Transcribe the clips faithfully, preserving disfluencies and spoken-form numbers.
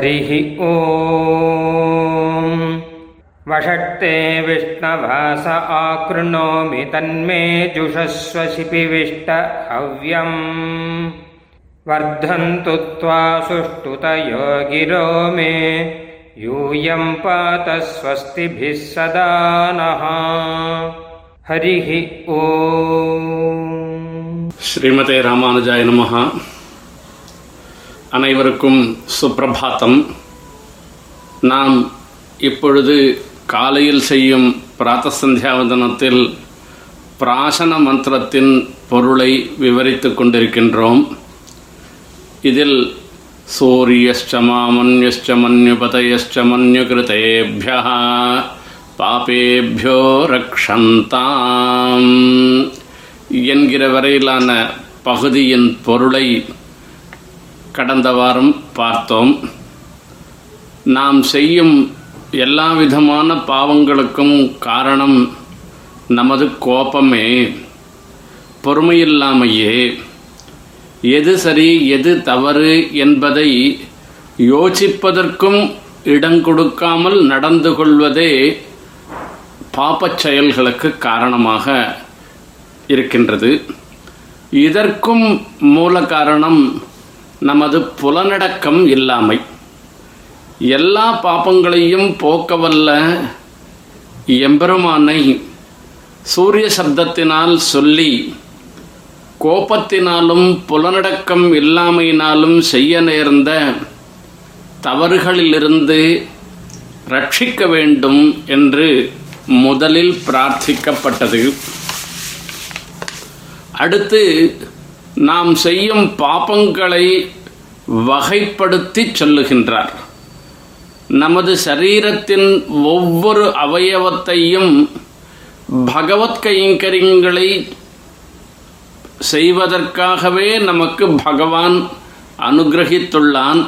ஹரிஹி ஓம். வஷட்டே விஷ்ணவாஸ ஆக்ருணோமி தன்மே ஜுஷஸ்வசிபிவிஷ்ட ஹவ்யம். வர்தந்து த்வா சுஷ்டுதயோ கிரோ மே யூயம் பாத ஸ்வஸ்திபிஸ் சதா நஹ. ஹரிஹி ஓம். ஸ்ரீமதே ராமானுஜாய நமஹ. அனைவருக்கும் சுப்பிரபாத்தம். நாம் இப்பொழுது காலையில் செய்யும் பிராத்த சந்தியாவந்தனத்தில் பிராசன மந்திரத்தின் பொருளை விவரித்து கொண்டிருக்கின்றோம். இதில் சூரியஸ்ச மாமன்யஸ்ச மன்யுபதயஸ்ச மன்யுகிருதேப்யஹ பாபேப்யோ ரக்ஷந்தாம் என்கிற வரையிலான பகுதியின் பொருளை கடந்த வாரம் பார்த்தோம். நாம் செய்யும் எல்லா விதமான பாவங்களுக்கும் காரணம் நமது கோபமே, பொறுமையில்லாமையே. எது சரி எது தவறு என்பதை யோசிப்பதற்கும் இடங்கொடுக்காமல் நடந்து கொள்வதே பாப்பச் செயல்களுக்கு காரணமாக இருக்கின்றது. இதற்கும் மூல காரணம் நமது புலனடக்கம் இல்லாமை. எல்லா பாப்பங்களையும் போக்கவல்ல எம்பெருமானை சூரிய சப்தத்தினால் சொல்லி கோபத்தினாலும் புலனடக்கம் இல்லாமையினாலும் செய்ய நேர்ந்த தவறுகளிலிருந்து ரட்சிக்க வேண்டும் என்று முதலில் பிரார்த்திக்கப்பட்டது. அடுத்து நாம் செய்யும் பாபங்களை வகைப்படுத்தி சொல்லுகின்றார். நமது சரீரத்தின் ஒவ்வொரு அவயவத்தையும் பகவத் கைங்கரியங்களை செய்வதற்காகவே நமக்கு பகவான் அனுகிரகித்துள்ளான்.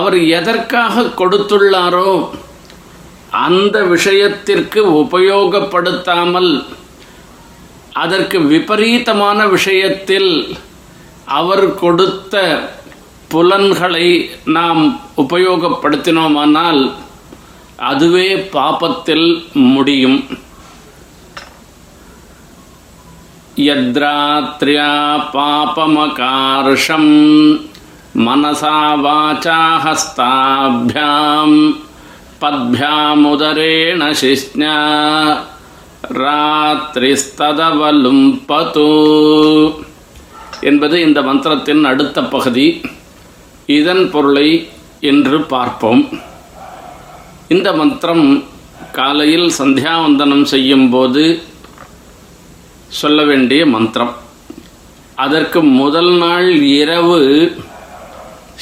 அவர் எதற்காக கொடுத்துள்ளாரோ அந்த விஷயத்திற்கு உபயோகப்படுத்தாமல் அதற்கு விபரீதமான விஷயத்தில் அவர் கொடுத்த புலன்களை நாம் உபயோகப்படுத்தினோமானால் அதுவே பாபத்தில் முடியும். யத்ராத்ர்யா பாபமகார்ஷம் மனசா வாசா ஹஸ்தாப்யாம் பத்யாமுதரேண சிஷ்ஞா ராத்ரிஸ்ததவலும் பது என்பது இந்த மந்திரத்தின் அடுத்த பகுதி. இதன் பொருளை இன்று பார்ப்போம். இந்த மந்திரம் காலையில் சந்தியாவந்தனம் செய்யும் போது சொல்ல வேண்டிய மந்திரம். அதற்கு முதல் நாள் இரவு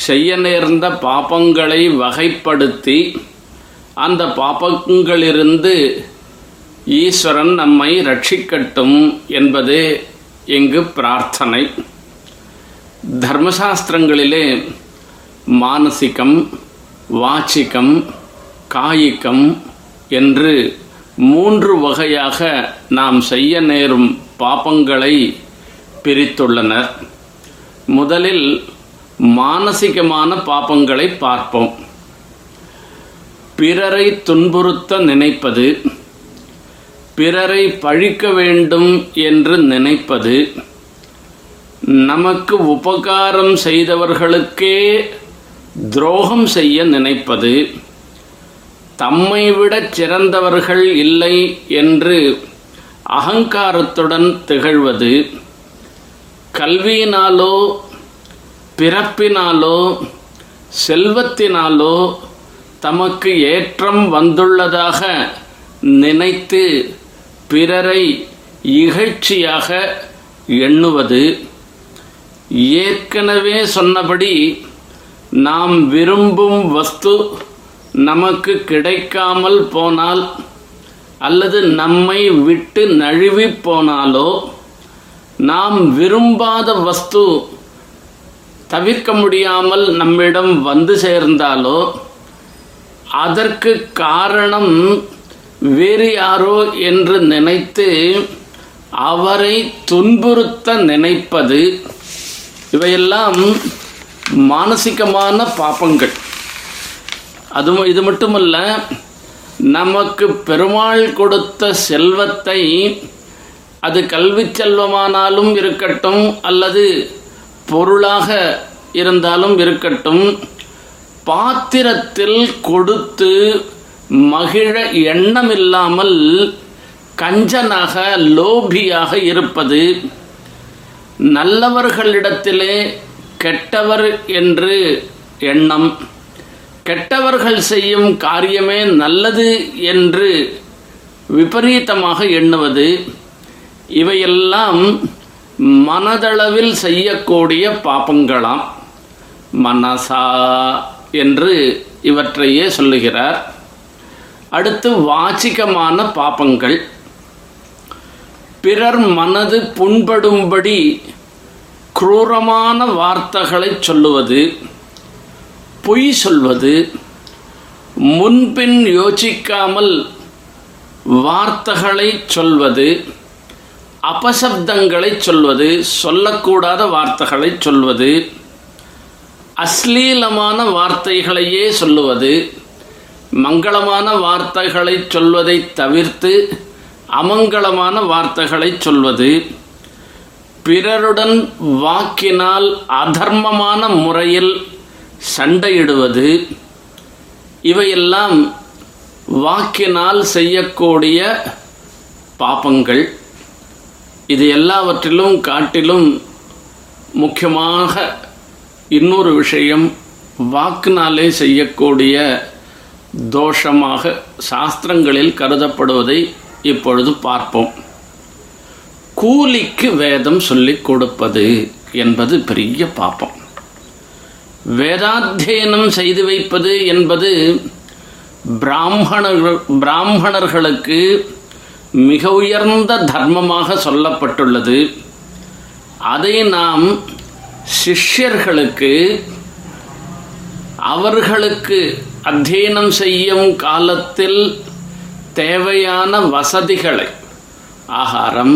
செய்ய நேர்ந்த பாபங்களை வகைப்படுத்தி அந்த பாபங்களிலிருந்து ஈஸ்வரன் நம்மை ரட்சிக்கட்டும் என்பது இங்கு பிரார்த்தனை. தர்மசாஸ்திரங்களிலே மானசிகம், வாச்சிகம், காயிகம் என்று மூன்று வகையாக நாம் செய்ய நேரும் பாபங்களை பிரித்துள்ளனர். முதலில் மானசிகமான பாபங்களை பார்ப்போம். பிறரை துன்புறுத்த நினைப்பது, பிறரை பழிக்க வேண்டும் என்று நினைப்பது, நமக்கு உபகாரம் செய்தவர்களுக்கே துரோகம் செய்ய நினைப்பது, தம்மை விட சிறந்தவர்கள் இல்லை என்று அகங்காரத்துடன் திகழ்வது, கல்வியினாலோ பிறப்பினாலோ செல்வத்தினாலோ தமக்கு ஏற்றம் வந்துள்ளதாக நினைத்து பிறரை இகழ்ச்சியாக எண்ணுவது, ஏற்கனவே சொன்னபடி நாம் விரும்பும் வஸ்து நமக்கு கிடைக்காமல் போனால் அல்லது நம்மை விட்டு நழுவி போனாலோ நாம் விரும்பாத வஸ்து தவிர்க்க முடியாமல் நம்மிடம் வந்து சேர்ந்தாலோ அதற்கு காரணம் வேறு யாரோ என்று நினைத்து அவரை துன்புறுத்த நினைப்பது, இவையெல்லாம் மானசிகமான பாபங்கள். அது இது மட்டுமல்ல, நமக்கு பெருமாள் கொடுத்த செல்வத்தை, அது கல்வி செல்வமானாலும் இருக்கட்டும் அல்லது பொருளாக இருந்தாலும் இருக்கட்டும், பாத்திரத்தில் கொடுத்து மகிழ எண்ணம் இல்லாமல் கஞ்சனாக லோபியாக இருப்பது, நல்லவர்களிடத்திலே கெட்டவர் என்று எண்ணம், கெட்டவர்கள் செய்யும் காரியமே நல்லது என்று விபரீதமாக எண்ணுவது, இவையெல்லாம் மனதளவில் செய்யக்கூடிய பாபங்களாம். மனசா என்று இவற்றையே சொல்லுகிறார். அடுத்து வாசிகமான பாபங்கள். பிறர் மனது புண்படும்படி குரூரமான வார்த்தைகளை சொல்லுவது, பொய் சொல்வது, முன்பின் யோசிக்காமல் வார்த்தைகளை சொல்வது, அபசப்தங்களை சொல்வது, சொல்லக்கூடாத வார்த்தைகளை சொல்வது, அஸ்லீலமான வார்த்தைகளையே சொல்லுவது, மங்களமான வார்த்தைகளை சொல்வதை தவிர்த்து அமங்கலமான வார்த்தைகளை சொல்வது, பிறருடன் வாக்கினால் அதர்மமான முறையில் சண்டையிடுவது, இவையெல்லாம் வாக்கினால் செய்யக்கூடிய பாபங்கள். இது எல்லாவற்றிலும் காட்டிலும் முக்கியமாக இன்னொரு விஷயம், வாக்கினாலே செய்யக்கூடிய தோஷமாக சாஸ்திரங்களில் கருதப்படுவதை இப்பொழுது பார்ப்போம். கூலிக்கு வேதம் சொல்லிக் கொடுப்பது என்பது பெரிய பாபம். வேதாத்தியனம் செய்து வைப்பது என்பது பிராமணர்கள் பிராமணர்களுக்கு மிக உயர்ந்த தர்மமாக சொல்லப்பட்டுள்ளது. அதை நாம் சிஷ்யர்களுக்கு அவர்களுக்கு அத்தியனம் செய்யும் காலத்தில் தேவையான வசதிகளை, ஆகாரம்,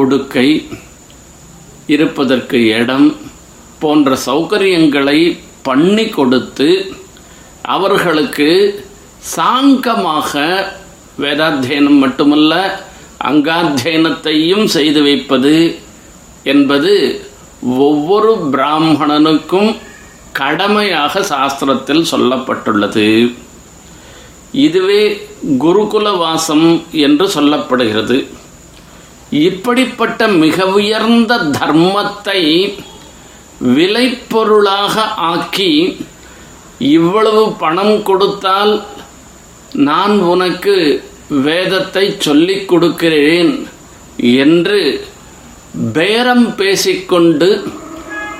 உடுக்கை, இருப்பதற்கு இடம் போன்ற சௌகரியங்களை பண்ணி கொடுத்து அவர்களுக்கு சாங்கமாக வேதாத்தியனம் மட்டுமல்ல அங்காத்தியனத்தையும் செய்து வைப்பது என்பது ஒவ்வொரு பிராமணனுக்கும் கடமையாக சாஸ்திரத்தில் சொல்லப்பட்டுள்ளது. இதுவே குருகுல வாசம் என்று சொல்லப்படுகிறது. இப்படிப்பட்ட மிக உயர்ந்த தர்மத்தை விலைப்பொருளாக ஆக்கி, இவ்வளவு பணம் கொடுத்தால் நான் உனக்கு வேதத்தை சொல்லிக் கொடுக்கிறேன் என்று பேரம் பேசிக்கொண்டு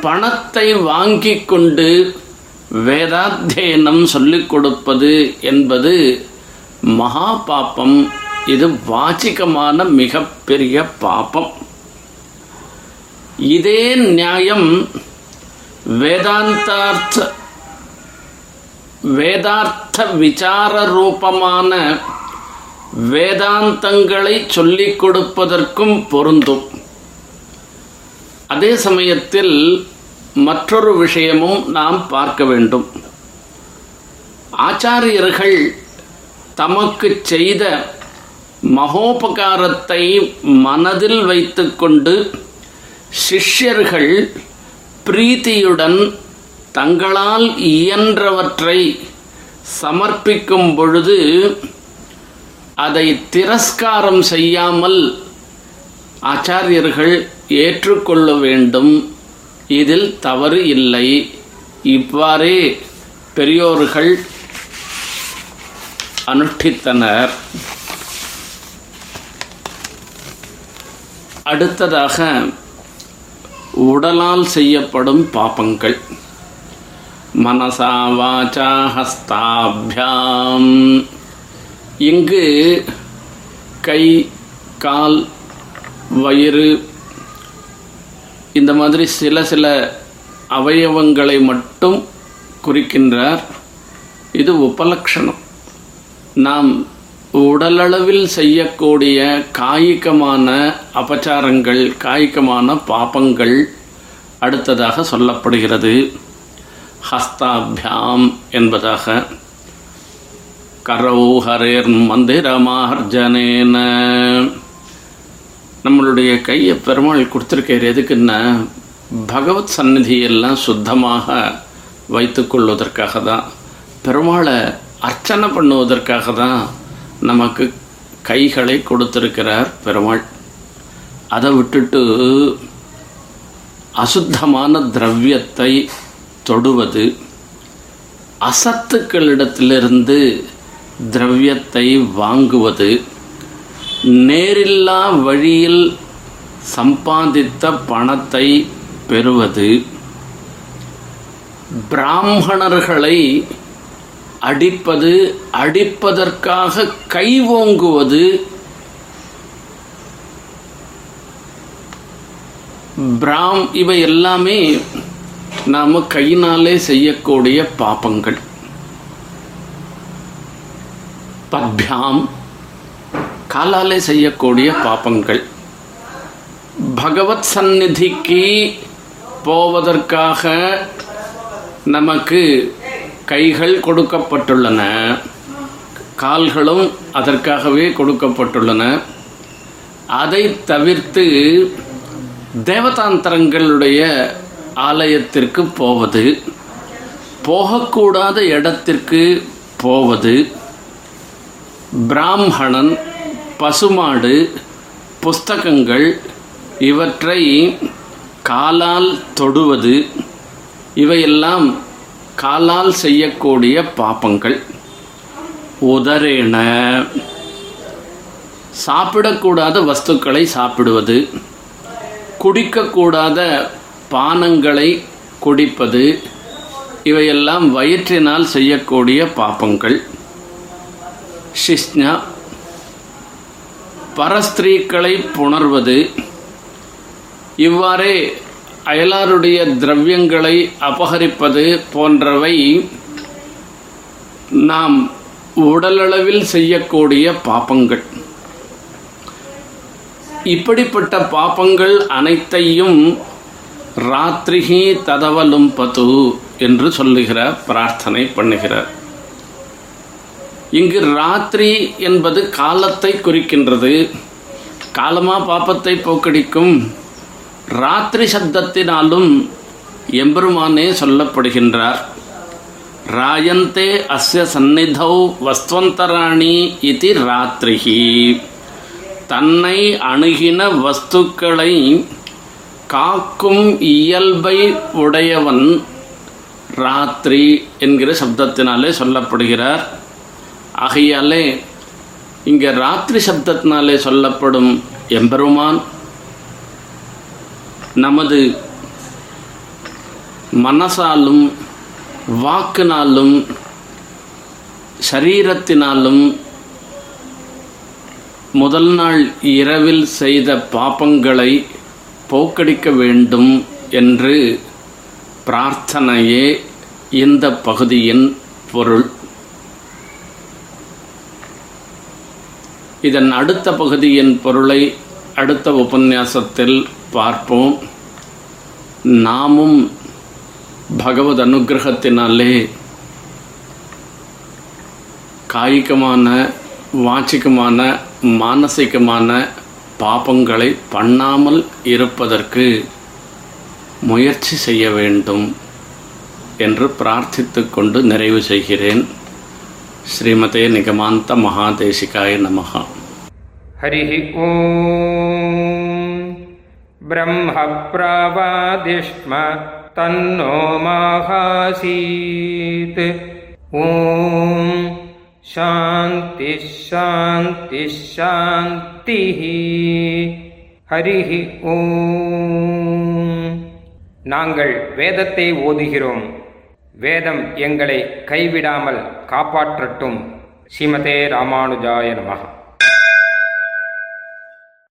பணத்தை வாங்கி கொண்டு வேதாத்தியனம் சொல்லிக் கொடுப்பது என்பது மகா பாபம். இது வாசிகமான மிகப்பெரிய பாபம். இதே நியாயம் வேதாந்தார்த்த வேதார்த்த விசார ரூபமான வேதாந்தங்களை சொல்லிக் கொடுப்பதற்கும் பொருந்தும். அதே சமயத்தில் மற்றொரு விஷயமும் நாம் பார்க்க வேண்டும். ஆச்சாரியர்கள் தமக்கு செய்த மகோபகாரத்தை மனதில் வைத்து கொண்டு சிஷ்யர்கள் பிரீத்தியுடன் தங்களால் இயன்றவற்றை சமர்ப்பிக்கும் பொழுது அதை திரஸ்காரம் செய்யாமல் ஆச்சாரியர்கள் ஏற்றுக்கொள்ள வேண்டும். இதில் தவறு இல்லை. இவ்வாறே பெரியோர்கள் அனுஷ்டித்தனர். அடுத்ததாக உடலால் செய்யப்படும் பாபங்கள். மனசா வாசா ஹஸ்தாபியாம். இங்கு கை, கால், வயிறு இந்த மாதிரி சில சில அவயவங்களை மட்டும் குறிக்கின்றார். இது உபலட்சணம். நாம் உடலளவில் செய்யக்கூடிய காய்கமான அபச்சாரங்கள், காய்கமான பாபங்கள் அடுத்ததாக சொல்லப்படுகிறது. ஹஸ்தாபியாம் என்பதாக கரௌ ஹரேர் மந்திரமார்ஜனேன, நம்மளுடைய கையை பெருமாள் கொடுத்துருக்கார். எதுக்குன்னா பகவத் சந்நிதியெல்லாம் சுத்தமாக வைத்து கொள்வதற்காக தான், பெருமாளை அர்ச்சனை பண்ணுவதற்காக தான் நமக்கு கைகளை கொடுத்திருக்கிறார் பெருமாள். அதை விட்டுட்டு அசுத்தமான திரவியத்தை தொடுவது, அசத்துக்களிடத்திலிருந்து திரவியத்தை வாங்குவது, நேரில்லா வழியில் சம்பாதித்த பணத்தை பெறுவது, பிராமணர்களை அடிப்பது, அடிப்பதற்காக கைவோங்குவது, பிராம் இவை எல்லாமே நாம் கையினாலே செய்யக்கூடிய பாபங்கள். பத்யாம் காலாலே செய்யக்கூடிய பாபங்கள். பகவத் சந்நிதிக்கு போவதற்காக நமக்கு கைகள் கொடுக்கப்பட்டுள்ளன, கால்களும் அதற்காகவே கொடுக்கப்பட்டுள்ளன. அதை தவிர்த்து தேவதாந்திரங்களுடைய ஆலயத்திற்கு போவது, போகக்கூடாத இடத்திற்கு போவது, பிராமணன், பசுமாடு, புஸ்தகங்கள் இவற்றை காலால் தொடுவது, இவையெல்லாம் காலால் செய்யக்கூடிய பாபங்கள். உதரேன சாப்பிடக்கூடாத வஸ்துக்களை சாப்பிடுவது, குடிக்கக்கூடாத பானங்களை குடிப்பது, இவையெல்லாம் வயிற்றினால் செய்யக்கூடிய பாபங்கள். ஷிஷ்ஞா பரஸ்திரீக்களை புணர்வது, இவ்வாறே அயலாருடைய திரவியங்களை அபகரிப்பது போன்றவை நாம் உடலளவில் செய்யக்கூடிய பாபங்கள். இப்படிப்பட்ட பாபங்கள் அனைத்தையும் ராத்திரிஹி ததவலும் பது என்று சொல்லுகிறார், பிரார்த்தனை பண்ணுகிறார். இங்கு ராத்திரி என்பது காலத்தை குறிக்கின்றது, காலமா பாபத்தை போக்கடிக்கும். ராத்திரி சப்தத்தினாலும் எம்பெருமானே சொல்லப்படுகின்றார். ராயந்தே அஸ்ய சந்நிதௌ வஸ்துவந்தராணி இதி ராத்திரிஹி, தன்னை அணுகின வஸ்துக்களை காக்கும் இயல்பை உடையவன் ராத்திரி என்கிற சப்தத்தினாலே சொல்லப்படுகிறார். ஆகையாலே இங்கே ராத்திரி சப்தத்தினாலே சொல்லப்படும் எம்பெருமான் நமது மனசாலும் வாக்கினாலும் சரீரத்தினாலும் முதல் நாள் இரவில் செய்த பாபங்களை போக்கடிக்க வேண்டும் என்று பிரார்த்தனையே இந்த பகுதியின் பொருள். இதன் அடுத்த பகுதியின் பொருளை அடுத்த உபன்யாசத்தில் பார்ப்போம். நாமும் பகவத் அனுகிரகத்தினாலே காய்கமான, வாச்சிகமான, மானசிகமான பாபங்களை பண்ணாமல் இருப்பதற்கு முயற்சி செய்ய வேண்டும் என்று பிரார்த்தித்து கொண்டு நிறைவு செய்கிறேன். ஸ்ரீமதே நிகமாந்த மகாதேசிகாய நமஹா. ஹரிஹி ஓம். ब्रह्म प्रवादिष्म तन्नो माहासीत्. ओम शांति शांति शांति. हरिः ओम. நாங்கள் வேதத்தை ஓதுகிறோம், வேதம் எங்களை கைவிடாமல் காப்பாற்றட்டும். ஸ்ரீமதே ராமானுஜாய நமஹ.